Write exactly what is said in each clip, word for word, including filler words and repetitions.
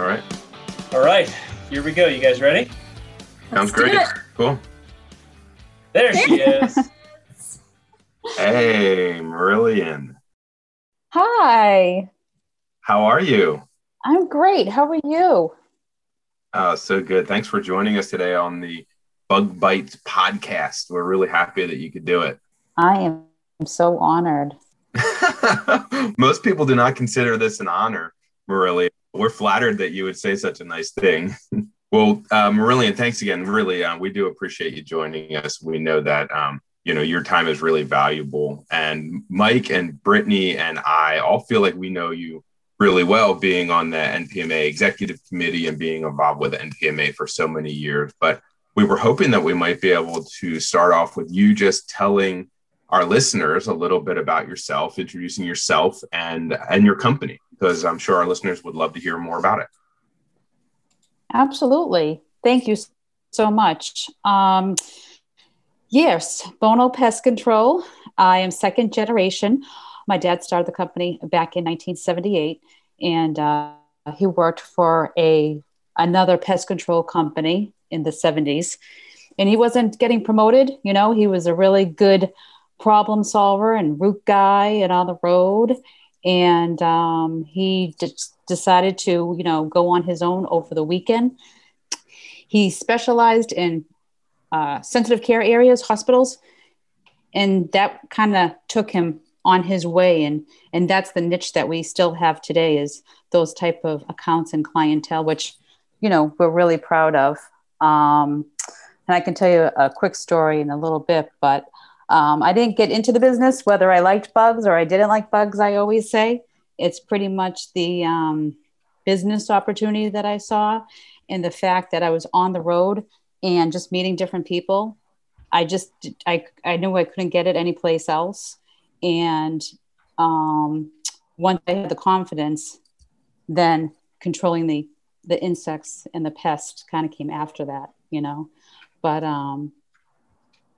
All right. All right. Here we go. You guys ready? Sounds great. Cool. There she is. Hey, Marillion. Hi. How are you? I'm great. How are you? Uh, so good. Thanks for joining us today on the Bug Bites podcast. We're really happy that you could do it. I am so honored. Most people do not consider this an honor, Marillion. We're flattered that you would say such a nice thing. Well, uh, Marillion, thanks again. Really, uh, we do appreciate you joining us. We know that, um, you know, your time is really valuable. And Mike and Brittany and I all feel like we know you really well, being on the N P M A executive committee and being involved with the N P M A for so many years. But we were hoping that we might be able to start off with you just telling our listeners a little bit about yourself, introducing yourself and, and your company, because I'm sure our listeners would love to hear more about it. Absolutely. Thank you so much. Um, yes, Bono Pest Control. I am second generation. My dad started the company back in nineteen seventy-eight, and uh, he worked for a another pest control company in the seventies. And he wasn't getting promoted. You know, he was a really good problem solver and root guy and on the road. And um, he d- decided to, you know, go on his own over the weekend. He specialized in uh, sensitive care areas, hospitals, and that kind of took him on his way. And, and that's the niche that we still have today, is those type of accounts and clientele, which, you know, we're really proud of. Um, and I can tell you a quick story in a little bit, but Um, I didn't get into the business whether I liked bugs or I didn't like bugs, I always say. It's pretty much the um, business opportunity that I saw, and the fact that I was on the road and just meeting different people. I just, I, I knew I couldn't get it anyplace else. And um, once I had the confidence, then controlling the, the insects and the pest kind of came after that, you know, but um,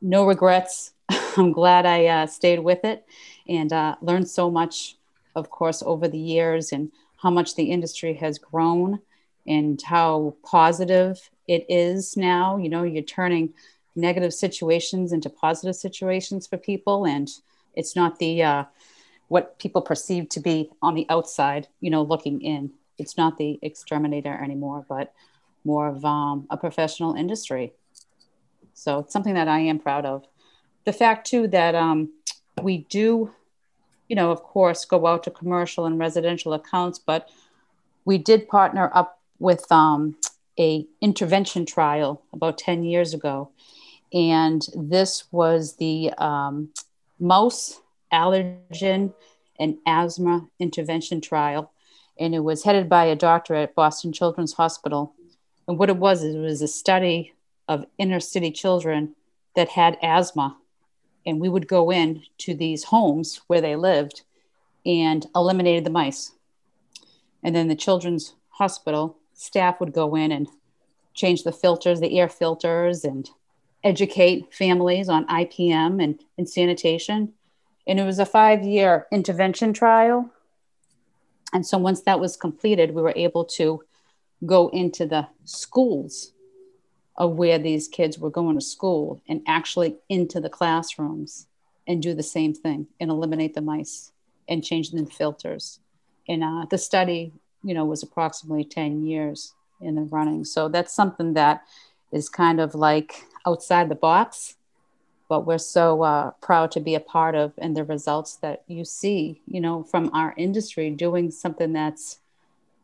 no regrets. I'm glad I uh, stayed with it and uh, learned so much, of course, over the years, and how much the industry has grown and how positive it is now. You know, you're turning negative situations into positive situations for people. And it's not the uh, what people perceive to be on the outside, you know, looking in. It's not the exterminator anymore, but more of um, a professional industry. So it's something that I am proud of. The fact, too, that um, we do, you know, of course, go out to commercial and residential accounts, but we did partner up with um, a intervention trial about ten years ago. And this was the um, mouse allergen and asthma intervention trial. And it was headed by a doctor at Boston Children's Hospital. And what it was, it was a study of inner city children that had asthma. And we would go in to these homes where they lived and eliminated the mice. And then the children's hospital staff would go in and change the filters, the air filters, and educate families on I P M and, and sanitation. And it was a five-year intervention trial. And so once that was completed, we were able to go into the schools of where these kids were going to school and actually into the classrooms and do the same thing and eliminate the mice and change the filters. And uh, the study, you know, was approximately ten years in the running. So that's something that is kind of like outside the box, but we're so uh, proud to be a part of, and the results that you see, you know, from our industry doing something that's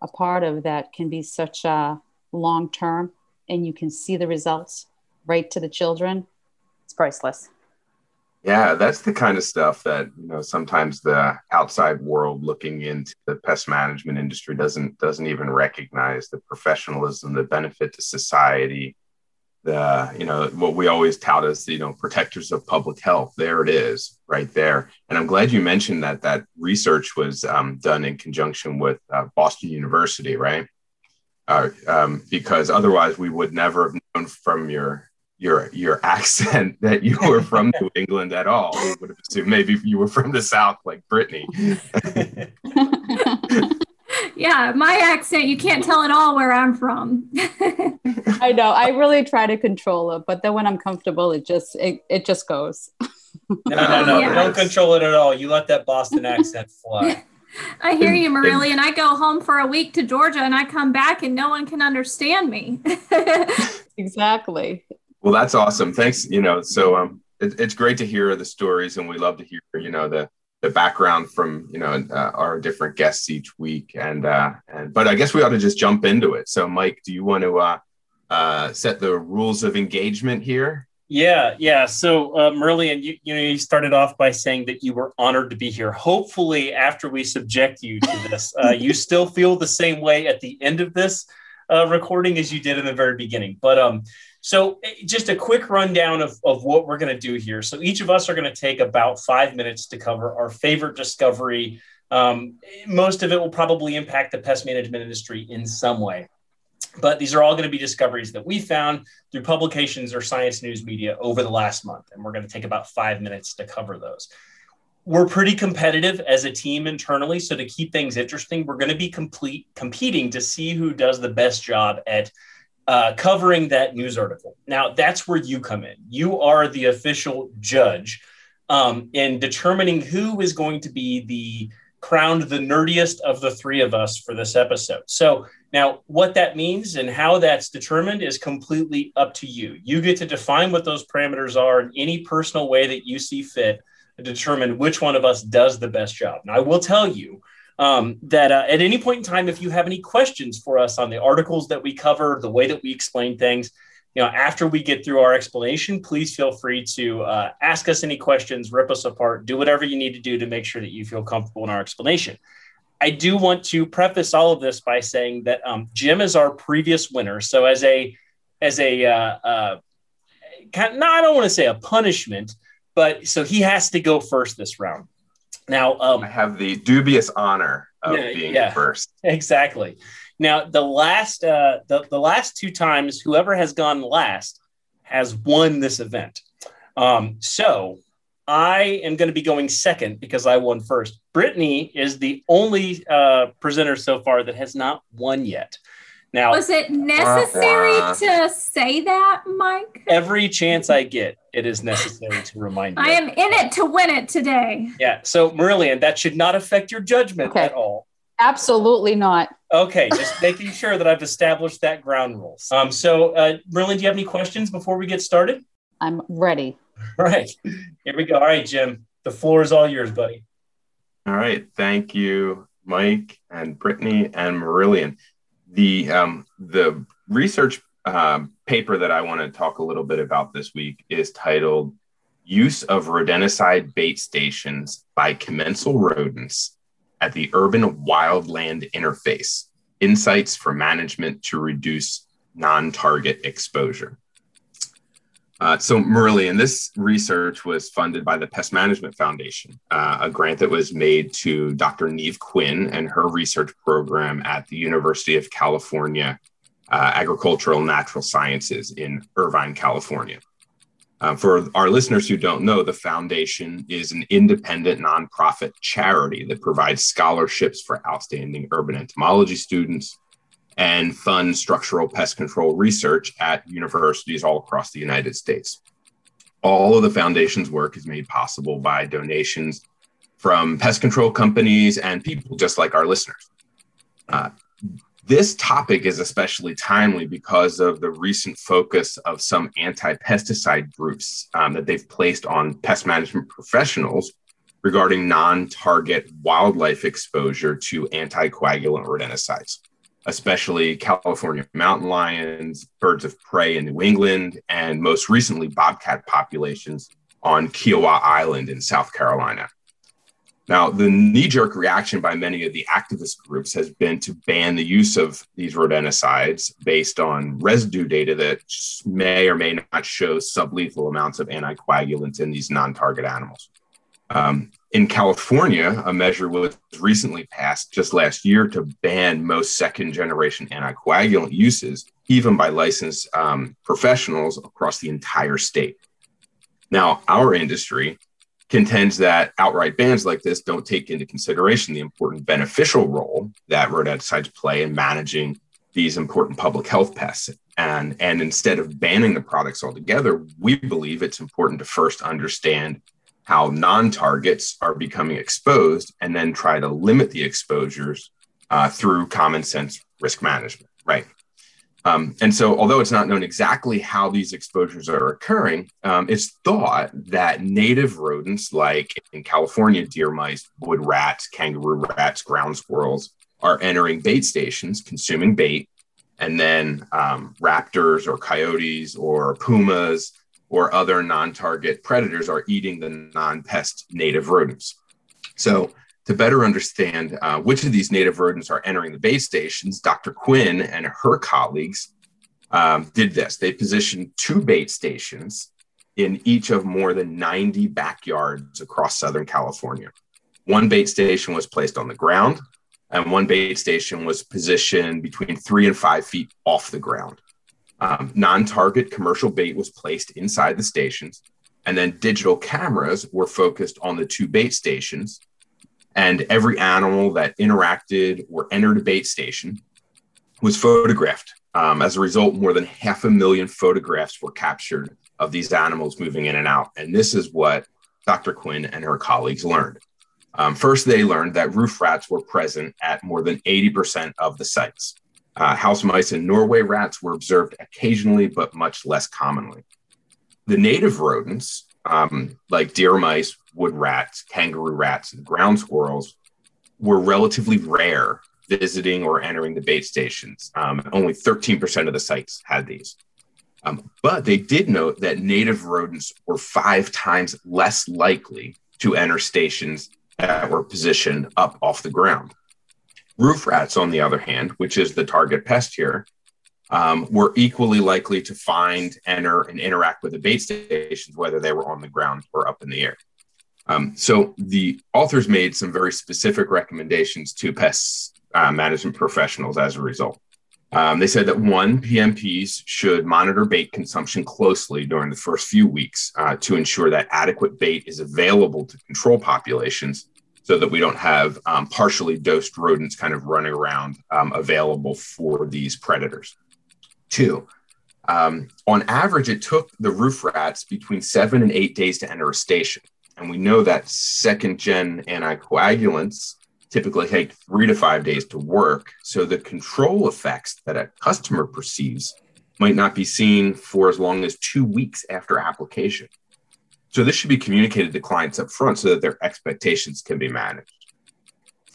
a part of that can be such a long-term, and you can see the results right to the children. It's priceless. Yeah, that's the kind of stuff that, you know, sometimes the outside world looking into the pest management industry doesn't doesn't even recognize the professionalism, the benefit to society, the, you know, what we always tout as, you know, protectors of public health. There it is, right there. And I'm glad you mentioned that that research was um, done in conjunction with uh, Boston University, right? Uh, um, because otherwise we would never have known from your your your accent that you were from New England at all. We would have assumed maybe you were from the South, like Brittany. Yeah, my accent, you can't tell at all where I'm from. I know. I really try to control it, but then when I'm comfortable, it just it, it just goes. No, no, no. Yeah. Don't control it at all. You let that Boston accent fly. I hear you, Marillion. And I go home for a week to Georgia and I come back and no one can understand me. Exactly. Well, that's awesome. Thanks. You know, so um, it, it's great to hear the stories, and we love to hear, you know, the the background from, you know, uh, our different guests each week. And, uh, and, but I guess we ought to just jump into it. So Mike, do you want to uh, uh, set the rules of engagement here? Yeah. Yeah. So uh, Marillion, you, you know, you started off by saying that you were honored to be here. Hopefully after we subject you to this, uh, you still feel the same way at the end of this uh, recording as you did in the very beginning. But um, so just a quick rundown of, of what we're going to do here. So each of us are going to take about five minutes to cover our favorite discovery. Um, most of it will probably impact the pest management industry in some way. But these are all going to be discoveries that we found through publications or science news media over the last month. And we're going to take about five minutes to cover those. We're pretty competitive as a team internally. So to keep things interesting, we're going to be complete competing to see who does the best job at uh, covering that news article. Now, that's where you come in. You are the official judge um, in determining who is going to be the crowned the nerdiest of the three of us for this episode. So now what that means and how that's determined is completely up to you. You get to define what those parameters are in any personal way that you see fit to determine which one of us does the best job. And I will tell you um, that uh, at any point in time, if you have any questions for us on the articles that we cover, the way that we explain things, you know, after we get through our explanation, please feel free to uh, ask us any questions, rip us apart, do whatever you need to do to make sure that you feel comfortable in our explanation. I do want to preface all of this by saying that um, Jim is our previous winner. So as a, as a, uh, uh, kind of, no, I don't want to say a punishment, but so he has to go first this round. Now um, I have the dubious honor of yeah, being yeah, first. Exactly. Now, the last uh, the, the last two times, whoever has gone last has won this event. Um, so I am going to be going second because I won first. Brittany is the only uh, presenter so far that has not won yet. Now, was it necessary uh, to say that, Mike? Every chance I get, it is necessary to remind you. I am in it to win it today. Yeah. So, Marillion, that should not affect your judgment okay. at all. Absolutely not. Okay, just making sure that I've established that ground rules. Um, so, uh, Marillion, do you have any questions before we get started? I'm ready. All right, here we go. All right, Jim, the floor is all yours, buddy. All right, thank you, Mike and Brittany and Marillion. The um, the research uh, paper that I want to talk a little bit about this week is titled "Use of Rodenticide Bait Stations by Commensal Rodents at the Urban Wildland Interface, Insights for Management to Reduce Non-Target Exposure." Uh, so Marillion, this research was funded by the Pest Management Foundation, uh, a grant that was made to Doctor Neve Quinn and her research program at the University of California uh, Agricultural Natural Sciences in Irvine, California. Uh, for our listeners who don't know, the foundation is an independent nonprofit charity that provides scholarships for outstanding urban entomology students and funds structural pest control research at universities all across the United States. All of the foundation's work is made possible by donations from pest control companies and people just like our listeners. Uh, This topic is especially timely because of the recent focus of some anti-pesticide groups um, that they've placed on pest management professionals regarding non-target wildlife exposure to anticoagulant rodenticides, especially California mountain lions, birds of prey in New England, and most recently bobcat populations on Kiowa Island in South Carolina. Now, the knee-jerk reaction by many of the activist groups has been to ban the use of these rodenticides based on residue data that may or may not show sublethal amounts of anticoagulants in these non-target animals. Um, in California, a measure was recently passed just last year to ban most second-generation anticoagulant uses, even by licensed um, professionals across the entire state. Now, our industry contends that outright bans like this don't take into consideration the important beneficial role that rodenticides play in managing these important public health pests. And, and instead of banning the products altogether, we believe it's important to first understand how non-targets are becoming exposed and then try to limit the exposures uh, through common sense risk management, right? Um, and so, although it's not known exactly how these exposures are occurring, um, it's thought that native rodents like in California, deer mice, wood rats, kangaroo rats, ground squirrels are entering bait stations, consuming bait, and then um, raptors or coyotes or pumas or other non-target predators are eating the non-pest native rodents. So, to better understand uh, which of these native rodents are entering the bait stations, Doctor Quinn and her colleagues um, did this. They positioned two bait stations in each of more than ninety backyards across Southern California. One bait station was placed on the ground, and one bait station was positioned between three and five feet off the ground. Um, non-target commercial bait was placed inside the stations, and then digital cameras were focused on the two bait stations, and every animal that interacted or entered a bait station was photographed. Um, as a result, more than half a million photographs were captured of these animals moving in and out. And this is what Doctor Quinn and her colleagues learned. Um, first, they learned that roof rats were present at more than eighty percent of the sites. Uh, house mice and Norway rats were observed occasionally, but much less commonly. The native rodents, Um, like deer mice, wood rats, kangaroo rats, and ground squirrels were relatively rare visiting or entering the bait stations. Um, only thirteen percent of the sites had these. Um, but they did note that native rodents were five times less likely to enter stations that were positioned up off the ground. Roof rats, on the other hand, which is the target pest here, Um, were equally likely to find, enter, and interact with the bait stations, whether they were on the ground or up in the air. Um, so the authors made some very specific recommendations to pest uh, management professionals as a result. Um, they said that one, P M Ps should monitor bait consumption closely during the first few weeks uh, to ensure that adequate bait is available to control populations so that we don't have um, partially dosed rodents kind of running around um, available for these predators. Two, um, on average, it took the roof rats between seven and eight days to enter a station. And we know that second-gen anticoagulants typically take three to five days to work. So the control effects that a customer perceives might not be seen for as long as two weeks after application. So this should be communicated to clients up front so that their expectations can be managed.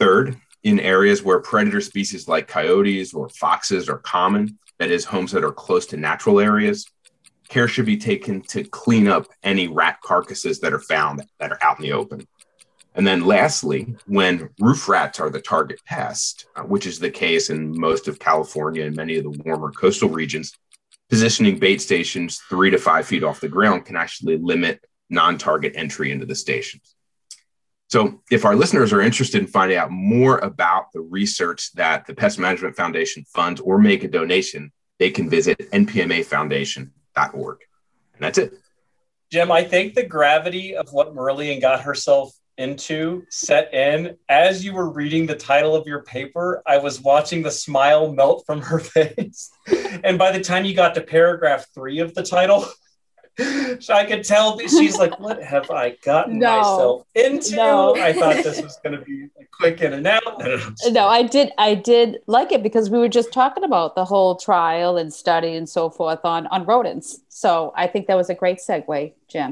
Third, in areas where predator species like coyotes or foxes are common, that is, homes that are close to natural areas, care should be taken to clean up any rat carcasses that are found that are out in the open. And then lastly, when roof rats are the target pest, uh, which is the case in most of California and many of the warmer coastal regions, positioning bait stations three to five feet off the ground can actually limit non-target entry into the stations. So if our listeners are interested in finding out more about the research that the Pest Management Foundation funds or make a donation, they can visit n p m a foundation dot org. And that's it. Jim, I think the gravity of what Marillion got herself into set in. As you were reading the title of your paper, I was watching the smile melt from her face. And by the time you got to paragraph three of the title, so I could tell that she's like, what have I gotten no, myself into? No. I thought this was going to be a quick in and out. No, I did. I did like it because we were just talking about the whole trial and study and so forth on, on rodents. So I think that was a great segue, Jim.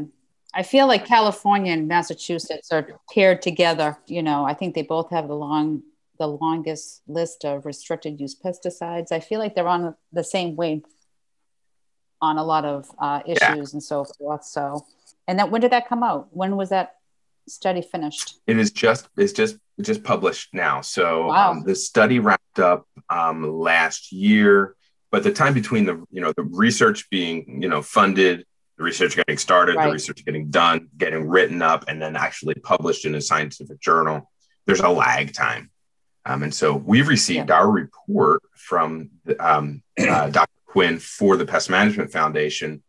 I feel like California and Massachusetts are paired together. You know, I think they both have the long, the longest list of restricted use pesticides. I feel like they're on the same wave on a lot of uh, issues yeah. and so forth. So, and then when did that come out? When was that study finished? It is just, it's just, just published now. So wow. um, the study wrapped up um, last year, but the time between the, you know, the research being, you know, funded, the research getting started, right. the research getting done, getting written up, and then actually published in a scientific journal, there's a lag time. Um, and so we received yeah. our report from the, um, uh, Doctor Quinn for the Pest Management Foundation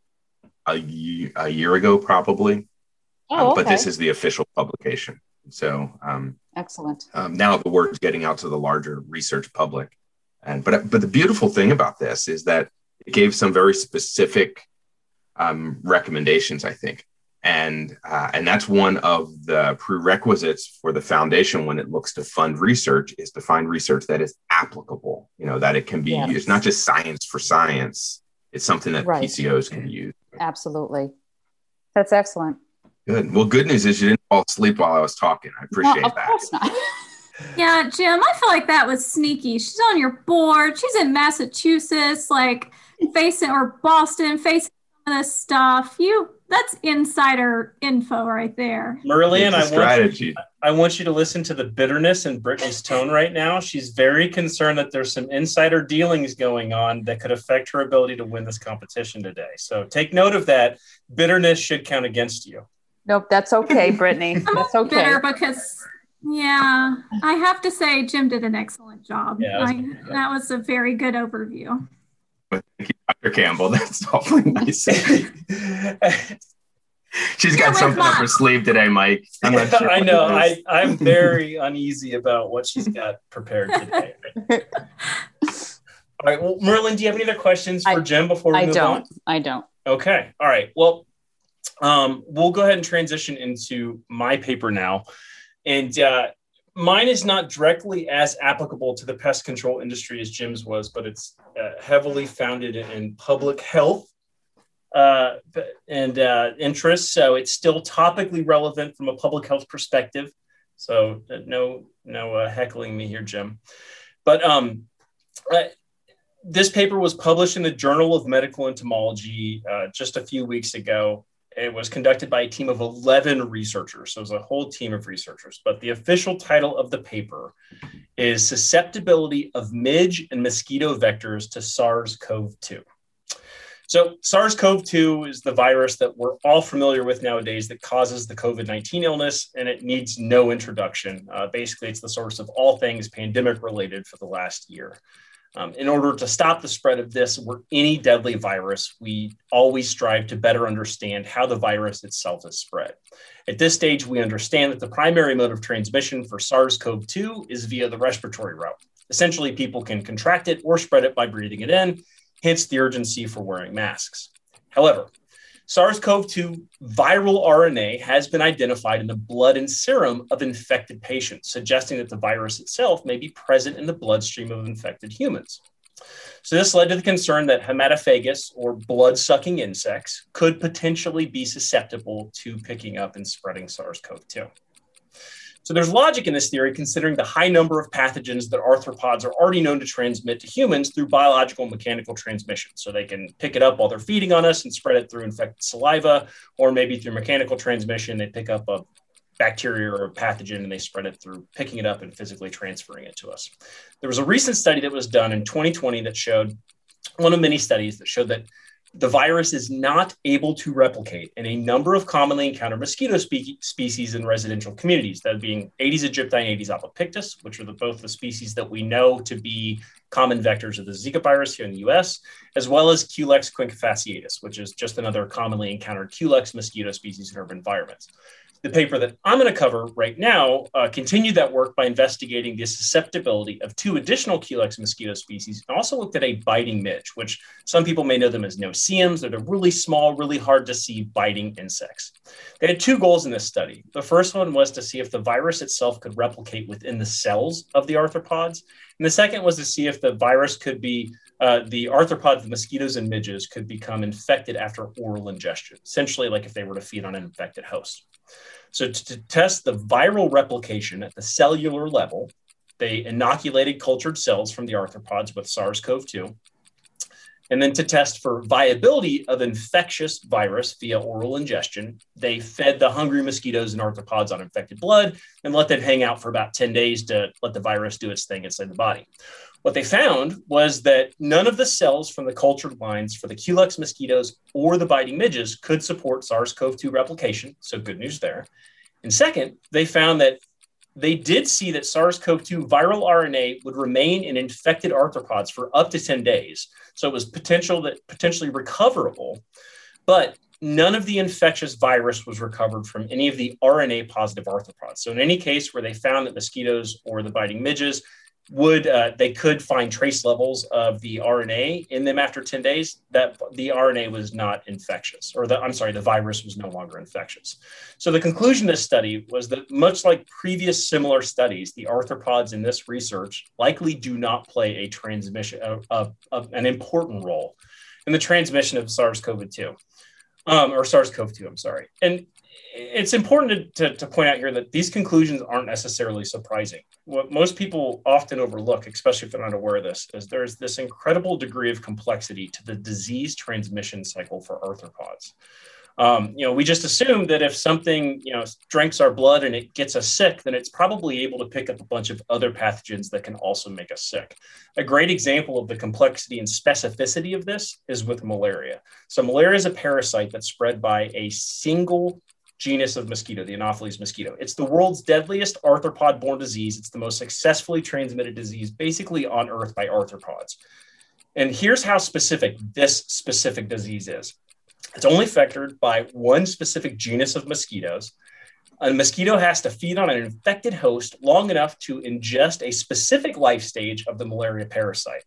a year, a year ago, probably. Oh, um, but okay. This is the official publication. So um, excellent. Um, now the word's getting out to the larger research public. And but but the beautiful thing about this is that it gave some very specific um, recommendations, I think. And uh, and that's one of the prerequisites for the foundation when it looks to fund research, is to find research that is applicable, you know, that it can be yes. used, not just science for science. It's something that right. P C Os can use. Absolutely. That's excellent. Good. Well, good news is you didn't fall asleep while I was talking. I appreciate no, of that. Of course not. Yeah, Jim, I feel like that was sneaky. She's on your board. She's in Massachusetts, like facing or Boston, facing some of this stuff. You, that's insider info right there. Marillion, I want, you, I want you to listen to the bitterness in Brittany's tone right now. She's very concerned that there's some insider dealings going on that could affect her ability to win this competition today. So take note of that. Bitterness should count against you. Nope, that's okay, Brittany. I'm that's okay. bitter because... Yeah, I have to say Jim did an excellent job. Yeah, that, was I, that was a very good overview. Thank you, Doctor Campbell. That's awfully nice. She's got something up her sleeve today, Mike. I'm not sure I know. I, I'm very uneasy about what she's got prepared today. All right. Well, Marillion, do you have any other questions I, for Jim before we I move don't. on? I don't. Okay. All right. Well, um, we'll go ahead and transition into my paper now. And uh, mine is not directly as applicable to the pest control industry as Jim's was, but it's uh, heavily founded in public health uh, and uh, interests. So it's still topically relevant from a public health perspective. So uh, no, no uh, heckling me here, Jim. But um, uh, this paper was published in the Journal of Medical Entomology uh, just a few weeks ago. It was conducted by a team of eleven researchers. So it was a whole team of researchers, but the official title of the paper is Susceptibility of Midge and Mosquito Vectors to SARS CoV two. So SARS CoV two is the virus that we're all familiar with nowadays that causes the COVID nineteen illness, and it needs no introduction. Uh, basically, it's the source of all things pandemic related for the last year. Um, in order to stop the spread of this or any deadly virus, we always strive to better understand how the virus itself is spread. At this stage, we understand that the primary mode of transmission for SARS CoV two is via the respiratory route. Essentially, people can contract it or spread it by breathing it in, hence the urgency for wearing masks. However, SARS CoV two viral R N A has been identified in the blood and serum of infected patients, suggesting that the virus itself may be present in the bloodstream of infected humans. So this led to the concern that haematophagous, or blood-sucking insects, could potentially be susceptible to picking up and spreading SARS CoV two. So there's logic in this theory, considering the high number of pathogens that arthropods are already known to transmit to humans through biological and mechanical transmission. So they can pick it up while they're feeding on us and spread it through infected saliva, or maybe through mechanical transmission, they pick up a bacteria or a pathogen and they spread it through picking it up and physically transferring it to us. There was a recent study that was done in twenty twenty that showed, one of many studies that showed that the virus is not able to replicate in a number of commonly encountered mosquito spe species in residential communities, that being Aedes aegypti and Aedes apopictus, which are the, both the species that we know to be common vectors of the Zika virus here in the U S, as well as Culex quinquefasciatus, which is just another commonly encountered Culex mosquito species in urban environments. The paper that I'm going to cover right now uh, continued that work by investigating the susceptibility of two additional Culex mosquito species, and also looked at a biting midge, which some people may know them as noceums. They're the really small, really hard to see biting insects. They had two goals in this study. The first one was to see if the virus itself could replicate within the cells of the arthropods. And the second was to see if the virus could be, uh, the arthropods, the mosquitoes and midges could become infected after oral ingestion, essentially like if they were to feed on an infected host. So to, to test the viral replication at the cellular level, they inoculated cultured cells from the arthropods with SARS CoV two. And then to test for viability of infectious virus via oral ingestion, they fed the hungry mosquitoes and arthropods on infected blood and let them hang out for about ten days to let the virus do its thing inside the body. What they found was that none of the cells from the cultured lines for the Culex mosquitoes or the biting midges could support SARS CoV two replication, so good news there. And second, they found that they did see that SARS CoV two viral R N A would remain in infected arthropods for up to ten days, so it was potential that potentially recoverable, but none of the infectious virus was recovered from any of the R N A-positive arthropods. So in any case where they found that mosquitoes or the biting midges would, uh, they could find trace levels of the R N A in them after ten days, that the R N A was not infectious, or the, I'm sorry, the virus was no longer infectious. So the conclusion of this study was that much like previous similar studies, the arthropods in this research likely do not play a transmission of, of, of an important role in the transmission of SARS-CoV two, um, or SARS-CoV two, I'm sorry. And it's important to, to, to point out here that these conclusions aren't necessarily surprising. What most people often overlook, especially if they're not aware of this, is there's this incredible degree of complexity to the disease transmission cycle for arthropods. Um, you know, we just assume that if something, you know, drinks our blood and it gets us sick, then it's probably able to pick up a bunch of other pathogens that can also make us sick. A great example of the complexity and specificity of this is with malaria. So malaria is a parasite that's spread by a single genus of mosquito, the Anopheles mosquito. It's the world's deadliest arthropod-borne disease. It's the most successfully transmitted disease basically on Earth by arthropods. And here's how specific this specific disease is. It's only vectored by one specific genus of mosquitoes. A mosquito has to feed on an infected host long enough to ingest a specific life stage of the malaria parasite.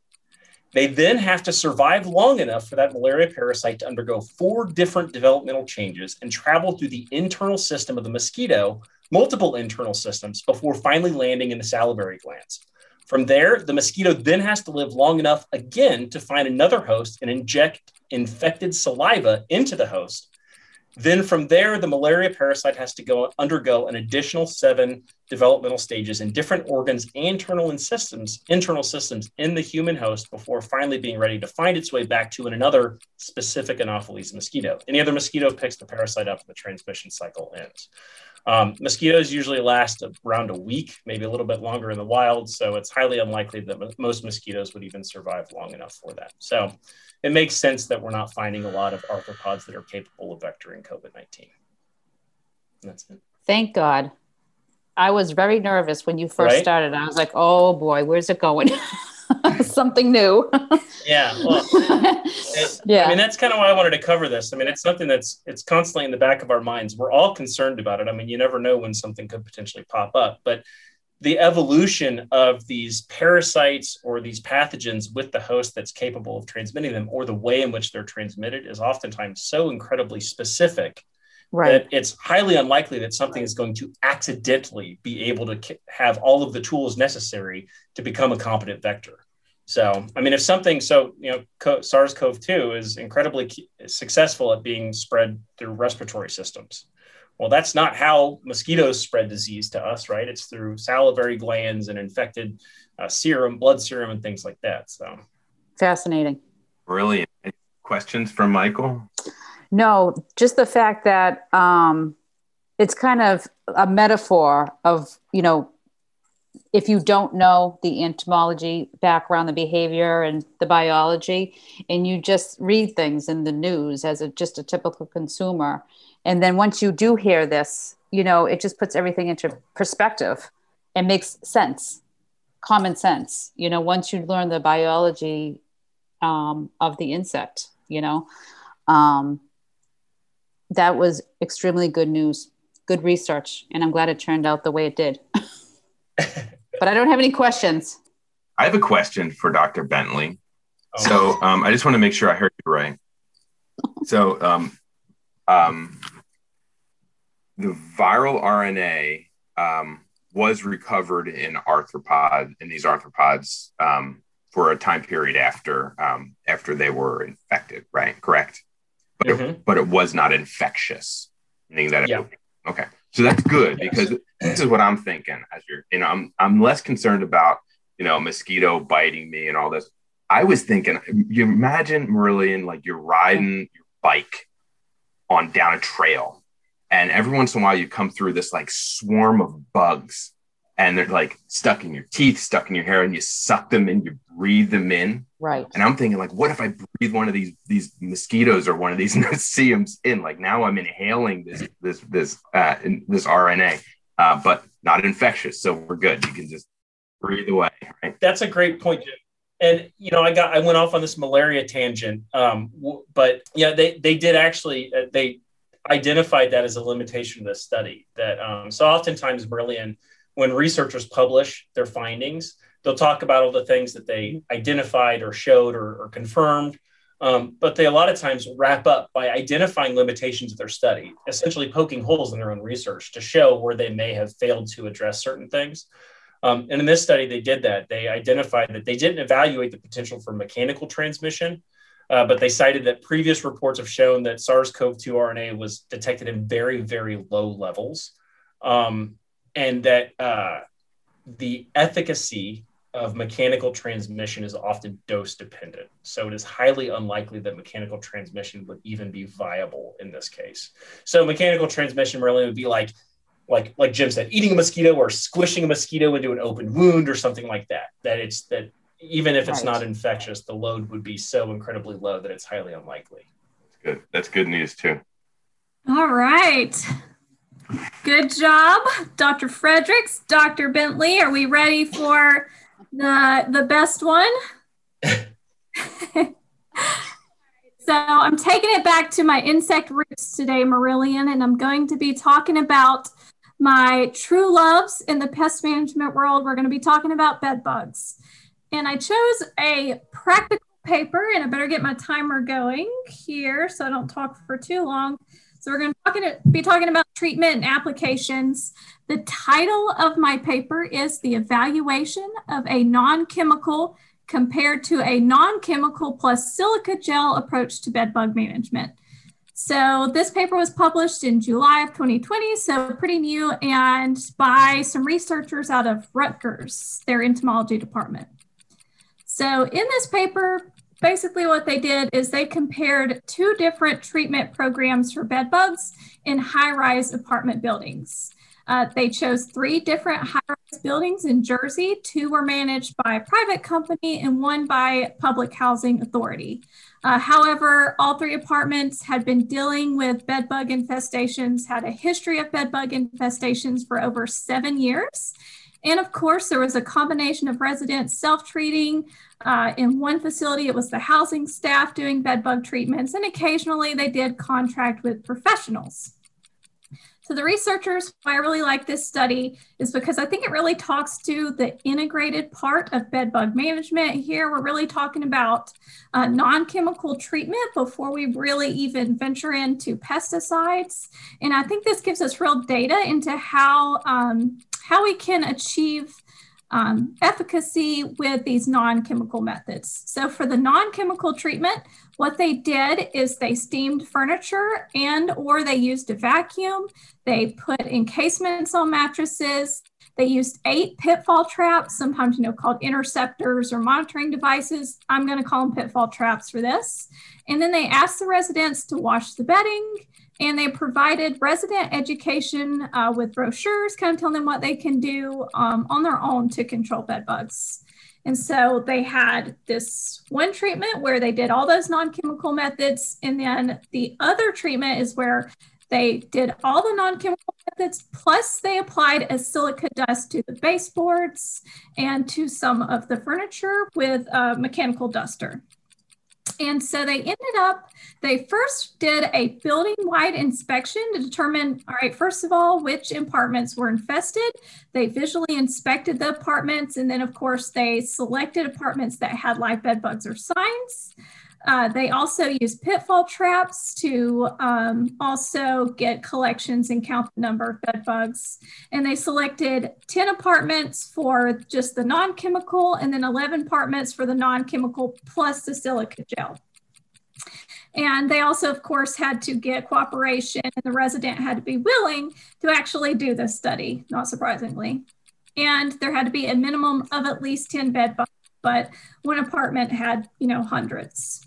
They then have to survive long enough for that malaria parasite to undergo four different developmental changes and travel through the internal system of the mosquito, multiple internal systems, before finally landing in the salivary glands. From there, the mosquito then has to live long enough again to find another host and inject infected saliva into the host. Then from there, the malaria parasite has to go undergo an additional seven developmental stages in different organs, internal and systems, internal systems in the human host before finally being ready to find its way back to another specific Anopheles mosquito. Any other mosquito picks the parasite up, the transmission cycle ends. Um, mosquitoes usually last around a week, maybe a little bit longer in the wild, so it's highly unlikely that most mosquitoes would even survive long enough for that. So it makes sense that we're not finding a lot of arthropods that are capable of vectoring COVID nineteen. That's it. Thank God. I was very nervous when you first right? started. I was like, oh boy, where's it going? Something new. yeah. Well, it, yeah. I mean, that's kind of why I wanted to cover this. I mean, it's something that's, it's constantly in the back of our minds. We're all concerned about it. I mean, you never know when something could potentially pop up, but the evolution of these parasites or these pathogens with the host that's capable of transmitting them, or the way in which they're transmitted, is oftentimes so incredibly specific right. that it's highly unlikely that something is going to accidentally be able to have all of the tools necessary to become a competent vector. So, I mean, if something, so, you know, SARS-CoV two is incredibly successful at being spread through respiratory systems. Well, that's not how mosquitoes spread disease to us, right? It's through salivary glands and infected uh, serum, blood serum, and things like that. So, fascinating. Brilliant. Questions from Michael? No, just the fact that um, it's kind of a metaphor of, you know, if you don't know the entomology background, the behavior and the biology, and you just read things in the news as a, just a typical consumer. And then once you do hear this, you know, it just puts everything into perspective and makes sense, common sense. You know, once you learn the biology um, of the insect, you know, um, that was extremely good news, good research. And I'm glad it turned out the way it did. But I don't have any questions. I have a question for Doctor Bentley. Oh. So um, I just want to make sure I heard you right. So um, um, the viral R N A um, was recovered in arthropod, in these arthropods um, for a time period after um, after they were infected, right? Correct? But, mm-hmm. it, but it was not infectious. Meaning that it, yeah. Okay. So that's good because this is what I'm thinking. As you're, you know, I'm I'm less concerned about, you know, mosquito biting me and all this. I was thinking, you imagine, Marillion, like you're riding your bike on down a trail, and every once in a while you come through this like swarm of bugs, and they're like stuck in your teeth, stuck in your hair, and you suck them in, you breathe them in. Right. And I'm thinking, like, what if I breathe one of these these mosquitoes or one of these noceums in? Like now I'm inhaling this this this uh, in, this R N A, uh, but not infectious, so we're good. You can just breathe away. Right? That's a great point, Jim. And, you know, I got, I went off on this malaria tangent, um, w- but yeah, they, they did actually, uh, they identified that as a limitation of this study that, um, so oftentimes Marillion, when researchers publish their findings, they'll talk about all the things that they identified or showed or, or confirmed. Um, but they a lot of times wrap up by identifying limitations of their study, essentially poking holes in their own research to show where they may have failed to address certain things. Um, and in this study, they did that. They identified that they didn't evaluate the potential for mechanical transmission, uh, but they cited that previous reports have shown that SARS-C o V two R N A was detected in very, very low levels, um, and that uh, the efficacy of mechanical transmission is often dose dependent. So it is highly unlikely that mechanical transmission would even be viable in this case. So mechanical transmission really would be like, like, like Jim said, eating a mosquito or squishing a mosquito into an open wound or something like that, that it's that even if it's right. not infectious, the load would be so incredibly low that it's highly unlikely. That's good. That's good news too. All right. Good job, Doctor Fredericks, Doctor Bentley. Are we ready for the the best one? So I'm taking it back to my insect roots today, Marillion, and I'm going to be talking about my true loves in the pest management world. We're going to be talking about bed bugs. And I chose a practical paper, and I better get my timer going here so I don't talk for too long. So we're going to, talk to be talking about treatment and applications. The title of my paper is The Evaluation of a Non-Chemical Compared to a Non-Chemical Plus Silica Gel Approach to Bed Bug Management. So this paper was published in July of twenty twenty, so pretty new, and by some researchers out of Rutgers, their entomology department. So in this paper, basically what they did is they compared two different treatment programs for bed bugs in high-rise apartment buildings. Uh, they chose three different high-rise buildings in Jersey. Two were managed by a private company and one by public housing authority. Uh, however, all three apartments had been dealing with bed bug infestations, had a history of bed bug infestations for over seven years. And of course, there was a combination of residents self-treating. Uh, in one facility, it was the housing staff doing bed bug treatments, and occasionally they did contract with professionals. So the researchers, why I really like this study is because I think it really talks to the integrated part of bed bug management. Here, we're really talking about uh, non-chemical treatment before we really even venture into pesticides. And I think this gives us real data into how, um, how we can achieve um, efficacy with these non-chemical methods. So for the non-chemical treatment, what they did is they steamed furniture and or they used a vacuum. They put encasements on mattresses. They used eight pitfall traps, sometimes you know called interceptors or monitoring devices. I'm going to call them pitfall traps for this. And then they asked the residents to wash the bedding, and they provided resident education uh, with brochures, kind of telling them what they can do um, on their own to control bed bugs. And so they had this one treatment where they did all those non-chemical methods. And then the other treatment is where they did all the non-chemical methods, plus they applied a silica dust to the baseboards and to some of the furniture with a mechanical duster. And so they ended up, they first did a building-wide inspection to determine, all right, first of all, which apartments were infested. They visually inspected the apartments, and then, of course, they selected apartments that had live bed bugs or signs. Uh, they also used pitfall traps to um, also get collections and count the number of bed bugs. And they selected ten apartments for just the non-chemical and then eleven apartments for the non-chemical plus the silica gel. And they also, of course, had to get cooperation, and the resident had to be willing to actually do this study, not surprisingly. And there had to be a minimum of at least ten bed bugs, but one apartment had, you know, hundreds.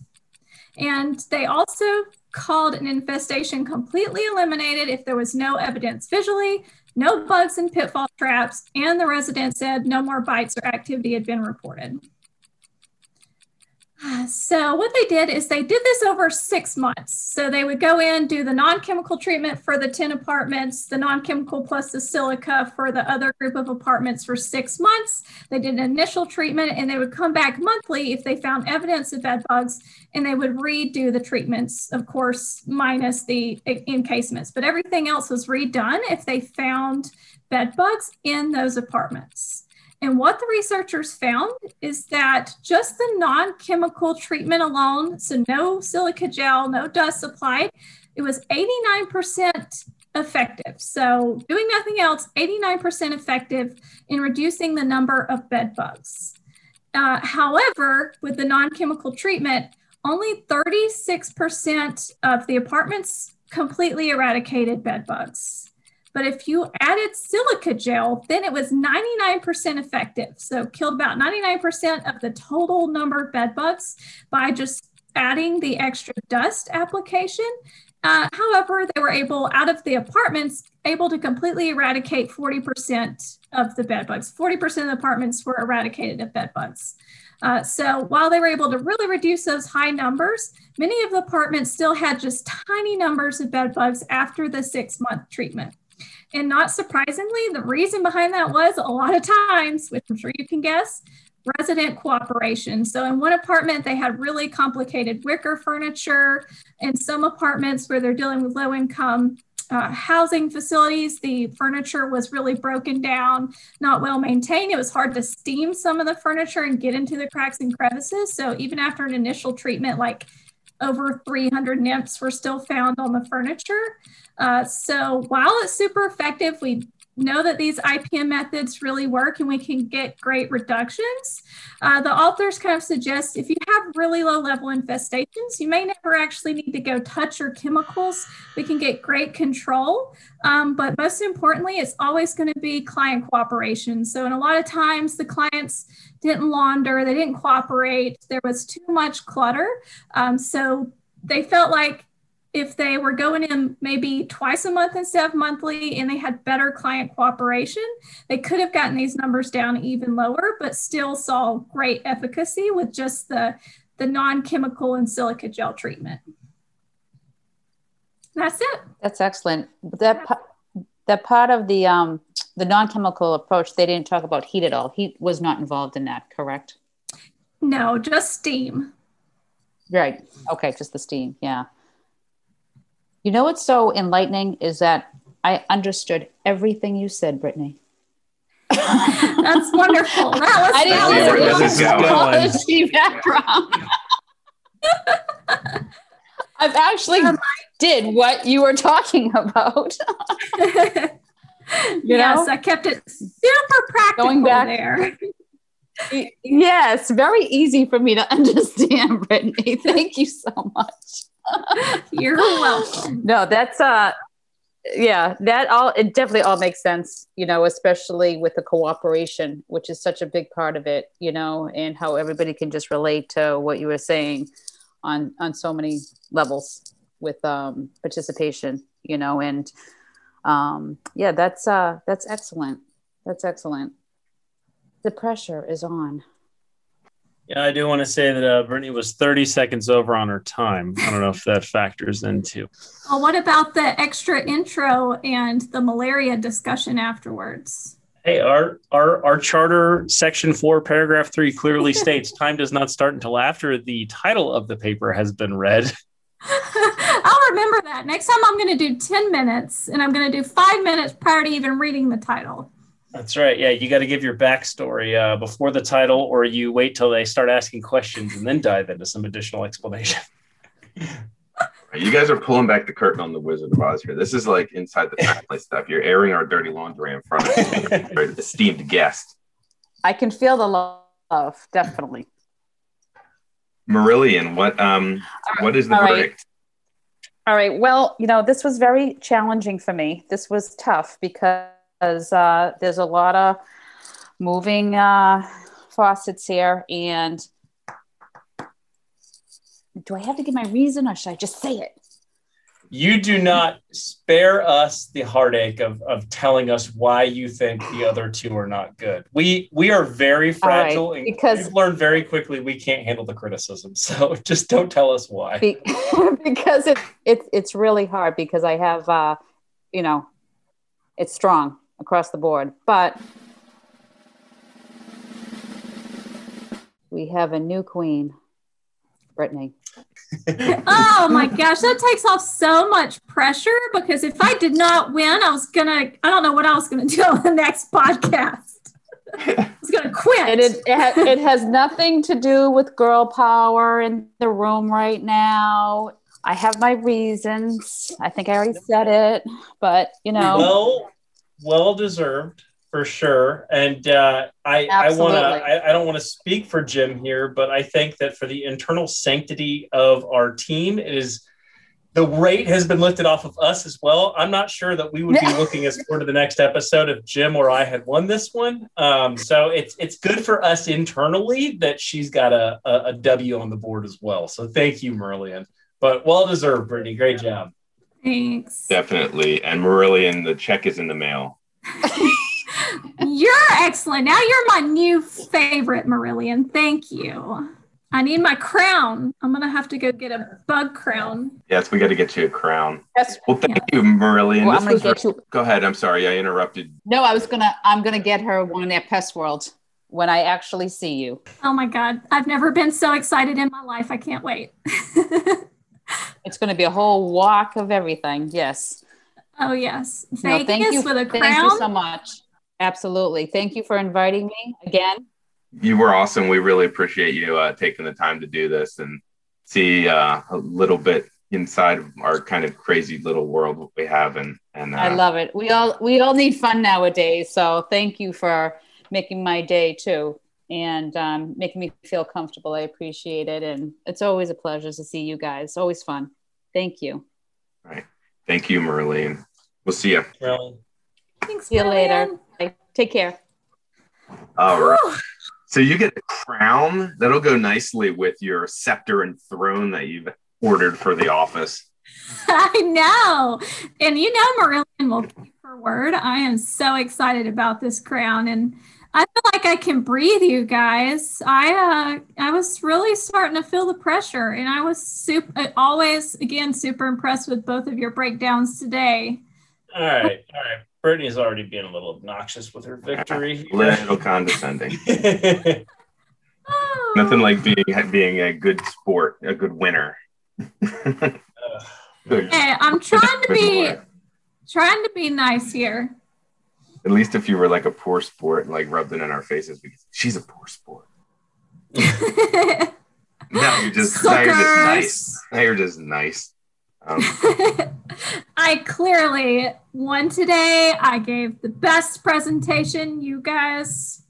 And they also called an infestation completely eliminated if there was no evidence visually, no bugs and pitfall traps, and the resident said no more bites or activity had been reported. So what they did is they did this over six months. So they would go in, do the non-chemical treatment for the ten apartments, the non-chemical plus the silica for the other group of apartments for six months. They did an initial treatment and they would come back monthly if they found evidence of bed bugs, and they would redo the treatments, of course, minus the encasements, but everything else was redone if they found bed bugs in those apartments. And what the researchers found is that just the non-chemical treatment alone, so no silica gel, no dust applied, it was eighty-nine percent effective. So doing nothing else, eighty-nine percent effective in reducing the number of bed bugs. Uh, however, with the non-chemical treatment, only thirty-six percent of the apartments completely eradicated bed bugs. But if you added silica gel, then it was ninety-nine percent effective. So killed about ninety-nine percent of the total number of bed bugs by just adding the extra dust application. Uh, however, they were able, out of the apartments, able to completely eradicate forty percent of the bed bugs. forty percent of the apartments were eradicated of bed bugs. Uh, so while they were able to really reduce those high numbers, many of the apartments still had just tiny numbers of bed bugs after the six-month treatment. And not surprisingly, the reason behind that was a lot of times, which I'm sure you can guess, resident cooperation. So in one apartment, they had really complicated wicker furniture. In some apartments where they're dealing with low income uh, housing facilities, the furniture was really broken down, not well maintained. It was hard to steam some of the furniture and get into the cracks and crevices. So even after an initial treatment, like over three hundred nymphs were still found on the furniture. Uh, so while it's super effective, we know that these I P M methods really work and we can get great reductions. Uh, the authors kind of suggest if you have really low level infestations, you may never actually need to go touch your chemicals. We can get great control, um, but most importantly, it's always going to be client cooperation. So in a lot of times the clients didn't launder, they didn't cooperate, there was too much clutter. Um, so they felt like if they were going in maybe twice a month instead of monthly and they had better client cooperation, they could have gotten these numbers down even lower, but still saw great efficacy with just the, the non-chemical and silica gel treatment. That's it. That's excellent. That, that part of the, um, the non-chemical approach, they didn't talk about heat at all. Heat was not involved in that, correct? No, just steam. Right. Okay, just the steam, yeah. You know what's so enlightening is that I understood everything you said, Brittany. That's wonderful. That was I didn't background. I've actually um, did what you were talking about. you yes, know? I kept it super practical going back there. Yes, very easy for me to understand, Brittany. Thank you so much. You're welcome. No, that's uh yeah, that all it definitely all makes sense, you know, especially with the cooperation, which is such a big part of it, you know, and how everybody can just relate to what you were saying on on so many levels with um participation, you know, and um yeah, that's uh that's excellent. That's excellent. The pressure is on. Yeah, I do want to say that uh, Brittany was thirty seconds over on her time. I don't know if that factors into. Well, what about the extra intro and the malaria discussion afterwards? Hey, our our, our charter, section four, paragraph three, clearly states time does not start until after the title of the paper has been read. I'll remember that. Next time I'm going to do ten minutes, and I'm going to do five minutes prior to even reading the title. That's right. Yeah, you got to give your backstory uh, before the title, or you wait till they start asking questions and then dive into some additional explanation. You guys are pulling back the curtain on the Wizard of Oz here. This is like inside the fact place stuff. You're airing our dirty laundry in front of your esteemed guest. I can feel the love, definitely. Marillion, what um, right. what is the All verdict? Right. All right. Well, you know, this was very challenging for me. This was tough because. Because uh, there's a lot of moving uh, faucets here. And do I have to give my reason or should I just say it? You do not spare us the heartache of, of telling us why you think the other two are not good. We we are very fragile, right, because and we've learned very quickly we can't handle the criticism. So just don't tell us why. Be, because it, it, it's really hard because I have, uh, you know, it's strong across the board. But we have a new queen, Brittany. Oh my gosh, that takes off so much pressure, because if I did not win, I was gonna, I don't know what I was gonna do on the next podcast. I was gonna quit. And it, it, ha- it has nothing to do with girl power in the room right now. I have my reasons. I think I already said it, but you know. Well, well deserved. For sure. And uh, I, I want to, I, I don't want to speak for Jim here, but I think that for the internal sanctity of our team, it is, the weight has been lifted off of us as well. I'm not sure that we would be looking as forward to the next episode if Jim or I had won this one. Um, so it's, it's good for us internally that she's got a, a, a W on the board as well. So thank you, Marillion, but well deserved, Brittany. Great job. Thanks. Definitely. And Marillion, the check is in the mail. You're excellent. Now you're my new favorite, Marillion. Thank you. I need my crown. I'm going to have to go get a bug crown. Yes, we got to get you a crown. Yes. Well, thank yeah. you, Marillion. Well, I'm gonna get you- Go ahead. I'm sorry. I interrupted. No, I was going to, I'm going to get her one at Pest World when I actually see you. Oh my God. I've never been so excited in my life. I can't wait. It's going to be a whole walk of everything. Yes. Oh, yes. Thank, no, thank you. With a crown. Thank you so much. Absolutely. Thank you for inviting me again. You were awesome. We really appreciate you uh, taking the time to do this and see uh, a little bit inside of our kind of crazy little world we have. And, and uh, I love it. We all we all need fun nowadays. So thank you for making my day too, and um, making me feel comfortable. I appreciate it. And it's always a pleasure to see you guys. Always fun. Thank you. All right. Thank you, Marillion. We'll see you. Well, thanks. See you later. Take care. All right. Whew. So you get a crown. That'll go nicely with your scepter and throne that you've ordered for the office. I know. And you know, Marillion will keep her word. I am so excited about this crown. And I feel like I can breathe, you guys. I uh, I was really starting to feel the pressure. And I was super, always, again, super impressed with both of your breakdowns today. All right. All right. Brittany's already being a little obnoxious with her victory. A little condescending. Oh. Nothing like being being a good sport, a good winner. uh, good. Hey, I'm trying to be more. trying to be nice here. At least if you were like a poor sport and like rubbed it in our faces, because she's a poor sport. No, you're just, now you're just nice. Now you're just nice. Um, I clearly won today. I gave the best presentation, you guys.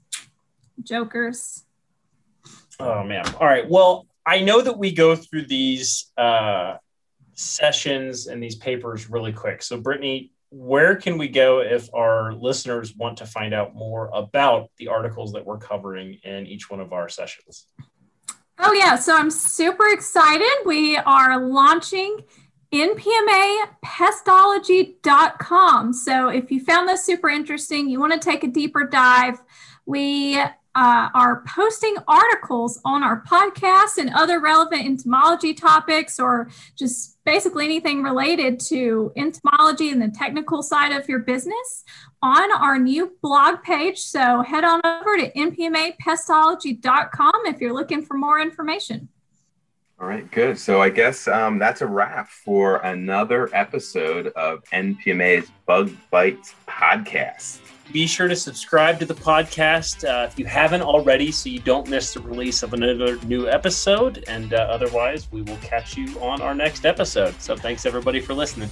Jokers. Oh, man. All right. Well, I know that we go through these uh, sessions and these papers really quick. So, Brittany, where can we go if our listeners want to find out more about the articles that we're covering in each one of our sessions? Oh, yeah. So I'm super excited. We are launching N P M A pestology dot com. So if you found this super interesting, you want to take a deeper dive, we uh, are posting articles on our podcast and other relevant entomology topics, or just basically anything related to entomology and the technical side of your business, on our new blog page. So head on over to N P M A pestology dot com if you're looking for more information. All right, good. So I guess um, that's a wrap for another episode of N P M A's Bug Bites podcast. Be sure to subscribe to the podcast uh, if you haven't already, so you don't miss the release of another new episode. And uh, otherwise, we will catch you on our next episode. So thanks, everybody, for listening.